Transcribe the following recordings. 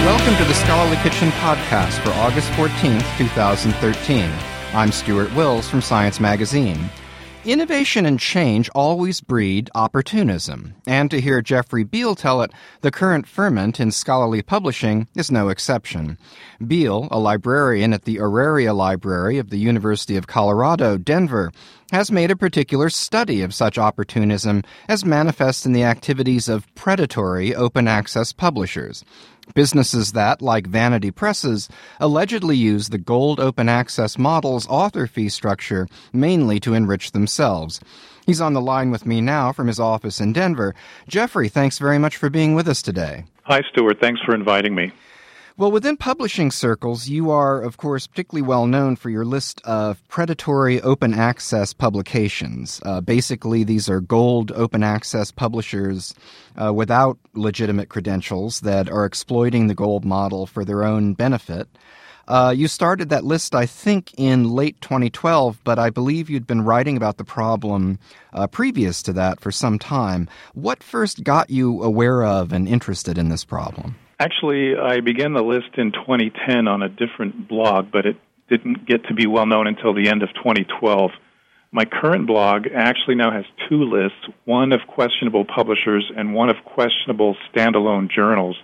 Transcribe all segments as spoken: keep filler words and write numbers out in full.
Welcome to the Scholarly Kitchen podcast for August fourteenth, two thousand thirteen. I'm Stuart Wills from Science Magazine. Innovation and change always breed opportunism, and to hear Jeffrey Beall tell it, the current ferment in scholarly publishing is no exception. Beall, a librarian at the Auraria Library of the University of Colorado, Denver, has made a particular study of such opportunism as manifests in the activities of predatory open-access publishers. Businesses that, like vanity presses, allegedly use the gold open access model's author fee structure mainly to enrich themselves. He's on the line with me now from his office in Denver. Jeffrey, thanks very much for being with us today. Hi, Stuart. Thanks for inviting me. Well, within publishing circles, you are, of course, particularly well known for your list of predatory open access publications. Uh, basically, these are gold open access publishers uh, without legitimate credentials that are exploiting the gold model for their own benefit. Uh, you started that list, I think, in late twenty twelve, but I believe you'd been writing about the problem uh, previous to that for some time. What first got you aware of and interested in this problem? Actually, I began the list in twenty ten on a different blog, but it didn't get to be well known until the end of twenty twelve. My current blog actually now has two lists, one of questionable publishers and one of questionable standalone journals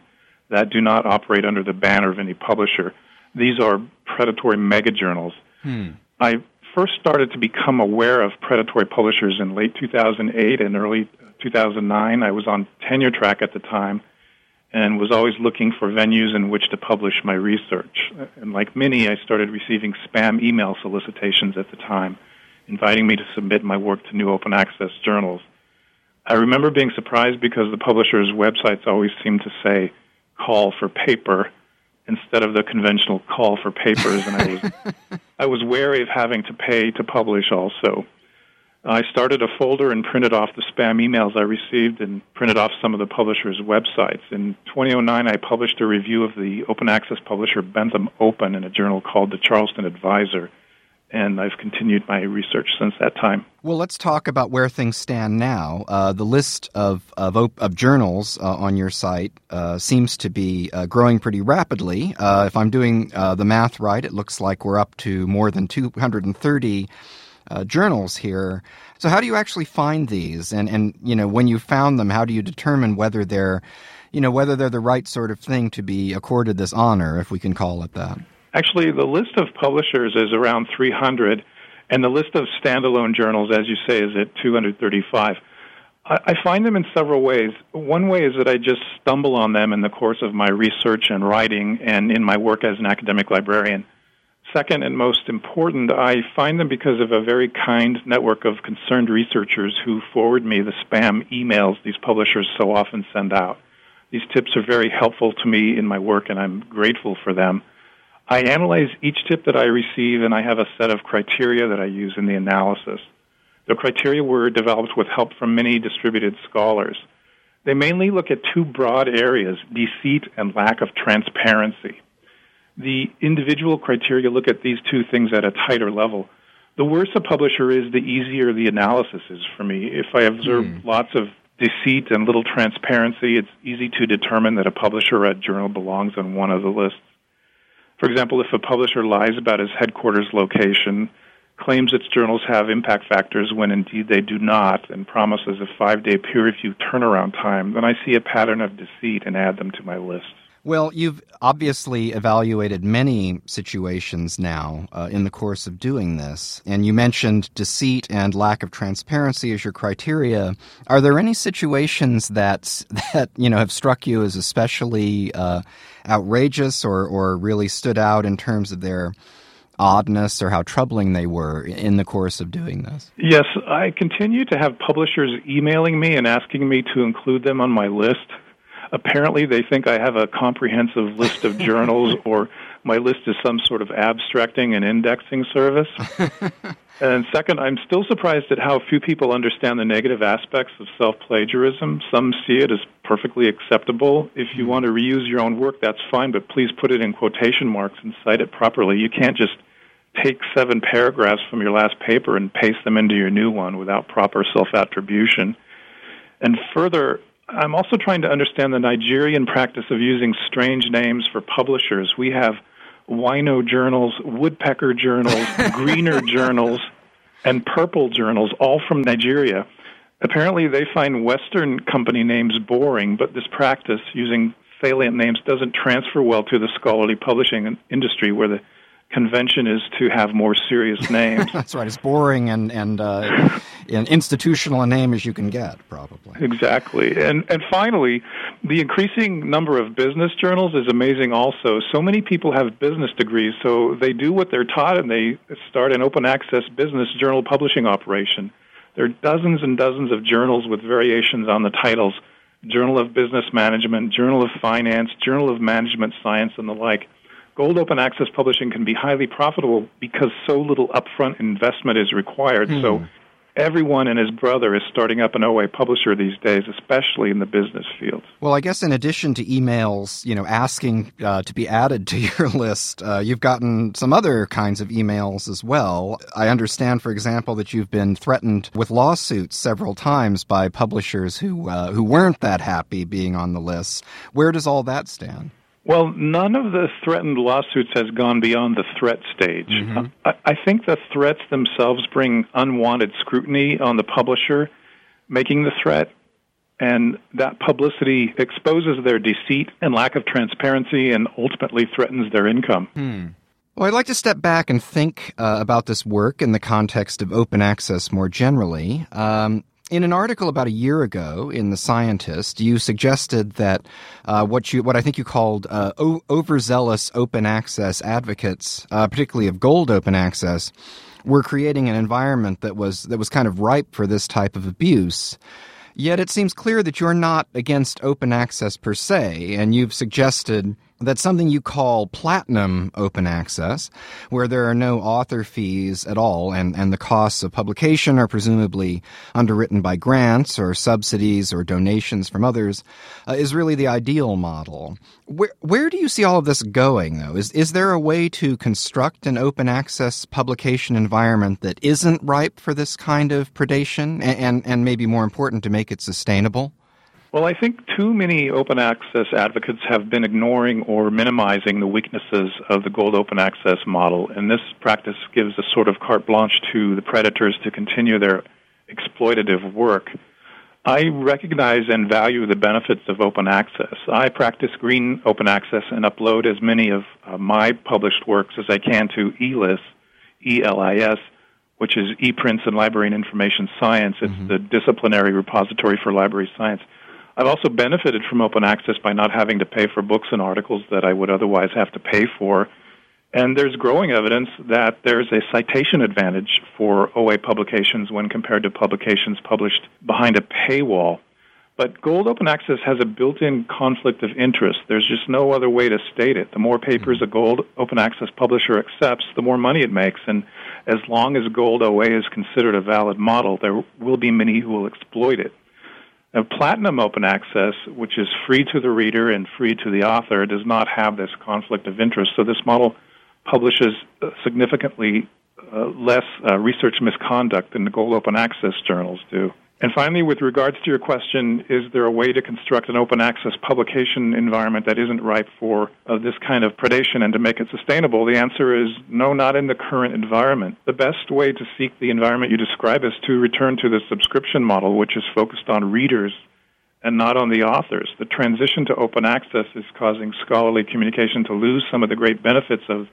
that do not operate under the banner of any publisher. These are predatory megajournals. Hmm. I first started to become aware of predatory publishers in late two thousand eight and early two thousand nine. I was on tenure track at the time and was always looking for venues in which to publish my research. And like many, I started receiving spam email solicitations at the time, inviting me to submit my work to new open access journals. I remember being surprised because the publishers' websites always seemed to say, call for paper, instead of the conventional call for papers, and I was I was wary of having to pay to publish also. I started a folder and printed off the spam emails I received and printed off some of the publishers' websites. In twenty oh nine, I published a review of the open access publisher Bentham Open in a journal called The Charleston Advisor, and I've continued my research since that time. Well, let's talk about where things stand now. Uh, the list of of, op- of journals uh, on your site uh, seems to be uh, growing pretty rapidly. Uh, if I'm doing uh, the math right, it looks like we're up to more than two hundred thirty Uh, journals here. So how do you actually find these? And, and, you know, when you found them, how do you determine whether they're, you know, whether they're the right sort of thing to be accorded this honor, if we can call it that? Actually, the list of publishers is around three hundred, and the list of standalone journals, as you say, is at two hundred thirty-five. I, I find them in several ways. One way is that I just stumble on them in the course of my research and writing and in my work as an academic librarian. Second, and most important, I find them because of a very kind network of concerned researchers who forward me the spam emails these publishers so often send out. These tips are very helpful to me in my work, and I'm grateful for them. I analyze each tip that I receive, and I have a set of criteria that I use in the analysis. The criteria were developed with help from many distributed scholars. They mainly look at two broad areas, deceit and lack of transparency. The individual criteria look at these two things at a tighter level. The worse a publisher is, the easier the analysis is for me. If I observe mm. lots of deceit and little transparency, it's easy to determine that a publisher or a journal belongs on one of the lists. For example, if a publisher lies about its headquarters location, claims its journals have impact factors when indeed they do not, and promises a five-day peer review turnaround time, then I see a pattern of deceit and add them to my list. Well, you've obviously evaluated many situations now uh, in the course of doing this, and you mentioned deceit and lack of transparency as your criteria. Are there any situations that that you know have struck you as especially uh, outrageous or, or really stood out in terms of their oddness or how troubling they were in the course of doing this? Yes, I continue to have publishers emailing me and asking me to include them on my list. Apparently, they think I have a comprehensive list of journals, or my list is some sort of abstracting and indexing service. And second, I'm still surprised at how few people understand the negative aspects of self-plagiarism. Some see it as perfectly acceptable. If you want to reuse your own work, that's fine, but please put it in quotation marks and cite it properly. You can't just take seven paragraphs from your last paper and paste them into your new one without proper self-attribution. And further, I'm also trying to understand the Nigerian practice of using strange names for publishers. We have wino journals, woodpecker journals, greener journals, and purple journals, all from Nigeria. Apparently, they find Western company names boring, but this practice, using salient names, doesn't transfer well to the scholarly publishing industry, where the convention is to have more serious names. That's right. It's boring and and uh, an institutional a name as you can get, probably. Exactly. And and finally, the increasing number of business journals is amazing also. So many people have business degrees, so they do what they're taught, and they start an open access business journal publishing operation. There are dozens and dozens of journals with variations on the titles: Journal of Business Management, Journal of Finance, Journal of Management Science, and the like. Gold open access publishing can be highly profitable because so little upfront investment is required. Mm. So everyone and his brother is starting up an O A publisher these days, especially in the business field. Well, I guess in addition to emails, you know, asking uh, to be added to your list, uh, you've gotten some other kinds of emails as well. I understand, for example, that you've been threatened with lawsuits several times by publishers who uh, who weren't that happy being on the list. Where does all that stand? Well, none of the threatened lawsuits has gone beyond the threat stage. Mm-hmm. I, I think the threats themselves bring unwanted scrutiny on the publisher making the threat, and that publicity exposes their deceit and lack of transparency and ultimately threatens their income. Hmm. Well, I'd like to step back and think uh, about this work in the context of open access more generally. Um In an article about a year ago in The Scientist, you suggested that uh, what you what I think you called uh, o- overzealous open access advocates, uh, particularly of gold open access, were creating an environment that was that was kind of ripe for this type of abuse. Yet it seems clear that you're not against open access per se, and you've suggested that something you call platinum open access, where there are no author fees at all, and, and the costs of publication are presumably underwritten by grants or subsidies or donations from others, uh, is really the ideal model. Where where do you see all of this going, though? Is is there a way to construct an open access publication environment that isn't ripe for this kind of predation, and, and, and maybe more important, to make it sustainable? Well, I think too many open access advocates have been ignoring or minimizing the weaknesses of the gold open access model, and this practice gives a sort of carte blanche to the predators to continue their exploitative work. I recognize and value the benefits of open access. I practice green open access and upload as many of my published works as I can to E L I S, E L I S, which is ePrints in Library and Information Science. It's mm-hmm. the disciplinary repository for library science. I've also benefited from open access by not having to pay for books and articles that I would otherwise have to pay for. And there's growing evidence that there's a citation advantage for O A publications when compared to publications published behind a paywall. But gold open access has a built-in conflict of interest. There's just no other way to state it. The more papers a gold open access publisher accepts, the more money it makes. And as long as gold O A is considered a valid model, there will be many who will exploit it. Now, platinum open access, which is free to the reader and free to the author, does not have this conflict of interest. So this model publishes significantly uh, less uh, research misconduct than the gold open access journals do. And finally, with regards to your question, is there a way to construct an open access publication environment that isn't ripe for uh, this kind of predation and to make it sustainable? The answer is no, not in the current environment. The best way to seek the environment you describe is to return to the subscription model, which is focused on readers and not on the authors. The transition to open access is causing scholarly communication to lose some of the great benefits of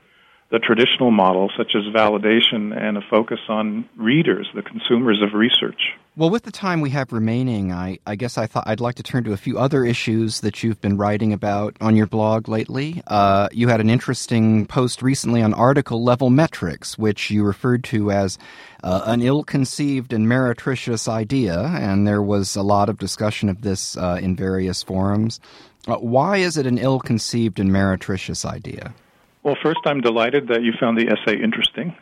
the traditional model, such as validation and a focus on readers, the consumers of research. Well, with the time we have remaining, I, I guess I thought I'd like to turn to a few other issues that you've been writing about on your blog lately. Uh, you had an interesting post recently on article-level metrics, which you referred to as uh, an ill-conceived and meretricious idea, and there was a lot of discussion of this uh, in various forums. Uh, why is it an ill-conceived and meretricious idea? Well, first, I'm delighted that you found the essay interesting.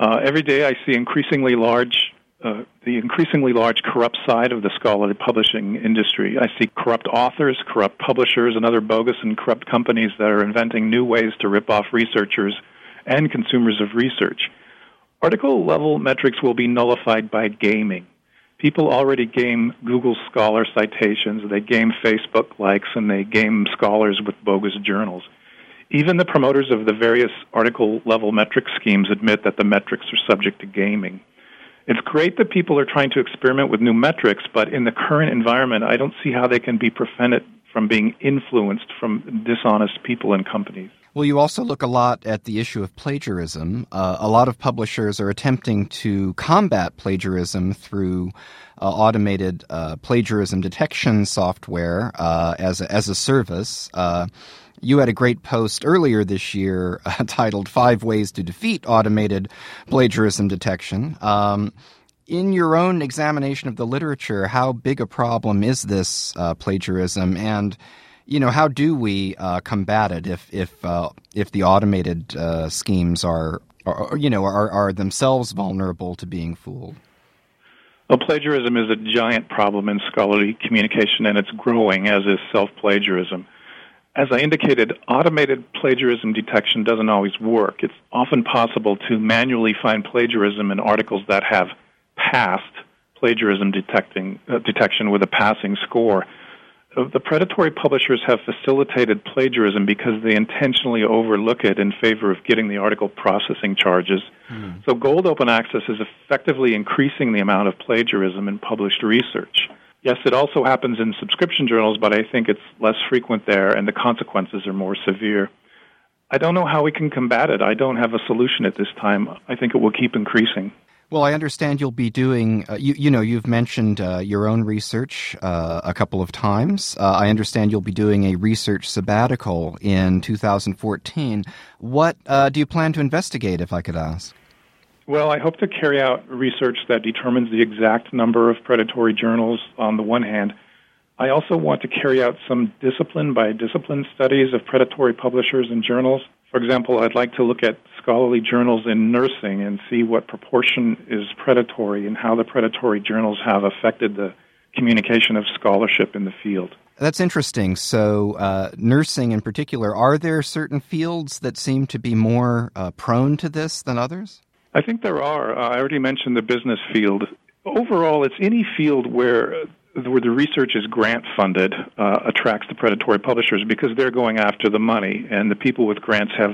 Uh, every day I see increasingly large, uh, the increasingly large corrupt side of the scholarly publishing industry. I see corrupt authors, corrupt publishers, and other bogus and corrupt companies that are inventing new ways to rip off researchers and consumers of research. Article-level metrics will be nullified by gaming. People already game Google Scholar citations, they game Facebook likes, and they game scholars with bogus journals. Even the promoters of the various article-level metric schemes admit that the metrics are subject to gaming. It's great that people are trying to experiment with new metrics, but in the current environment, I don't see how they can be prevented from being influenced from dishonest people and companies. Well, you also look a lot at the issue of plagiarism. Uh, a lot of publishers are attempting to combat plagiarism through uh, automated uh, plagiarism detection software uh, as a, as a service. Uh, You had a great post earlier this year uh, titled Five Ways to Defeat Automated Plagiarism Detection. Um, in your own examination of the literature, how big a problem is this uh, plagiarism? And, you know, how do we uh, combat it if if uh, if the automated uh, schemes are, are, you know, are, are themselves vulnerable to being fooled? Well, plagiarism is a giant problem in scholarly communication, and it's growing, as is self-plagiarism. As I indicated, automated plagiarism detection doesn't always work. It's often possible to manually find plagiarism in articles that have passed plagiarism detecting, uh, detection with a passing score. The predatory publishers have facilitated plagiarism because they intentionally overlook it in favor of getting the article processing charges. Mm-hmm. So Gold Open Access is effectively increasing the amount of plagiarism in published research. Yes, it also happens in subscription journals, but I think it's less frequent there, and the consequences are more severe. I don't know how we can combat it. I don't have a solution at this time. I think it will keep increasing. Well, I understand you'll be doing, uh, you, you know, you've mentioned uh, your own research uh, a couple of times. Uh, I understand you'll be doing a research sabbatical in two thousand fourteen. What uh, do you plan to investigate, if I could ask? Well, I hope to carry out research that determines the exact number of predatory journals on the one hand. I also want to carry out some discipline-by-discipline studies of predatory publishers and journals. For example, I'd like to look at scholarly journals in nursing and see what proportion is predatory and how the predatory journals have affected the communication of scholarship in the field. That's interesting. So uh, nursing in particular, are there certain fields that seem to be more uh, prone to this than others? I think there are. Uh, I already mentioned the business field. Overall, it's any field where where the research is grant-funded uh, attracts the predatory publishers because they're going after the money, and the people with grants have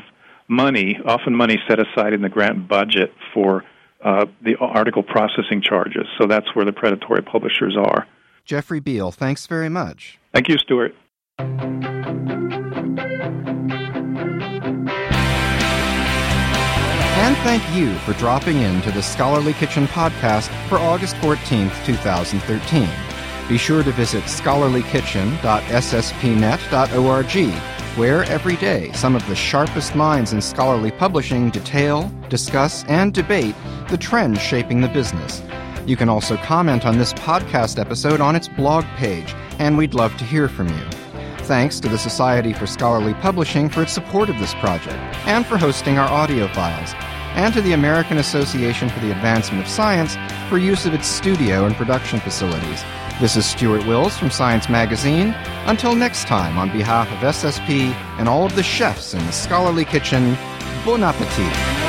money, often money set aside in the grant budget for uh, the article processing charges. So that's where the predatory publishers are. Jeffrey Beall, thanks very much. Thank you, Stuart. And thank you for dropping in to the Scholarly Kitchen podcast for August fourteenth, twenty thirteen. Be sure to visit scholarly kitchen dot s s p net dot org, where every day some of the sharpest minds in scholarly publishing detail, discuss, and debate the trends shaping the business. You can also comment on this podcast episode on its blog page, and we'd love to hear from you. Thanks to the Society for Scholarly Publishing for its support of this project and for hosting our audio files, and to the American Association for the Advancement of Science for use of its studio and production facilities. This is Stuart Wills from Science Magazine. Until next time, on behalf of S S P and all of the chefs in the Scholarly Kitchen, bon appétit.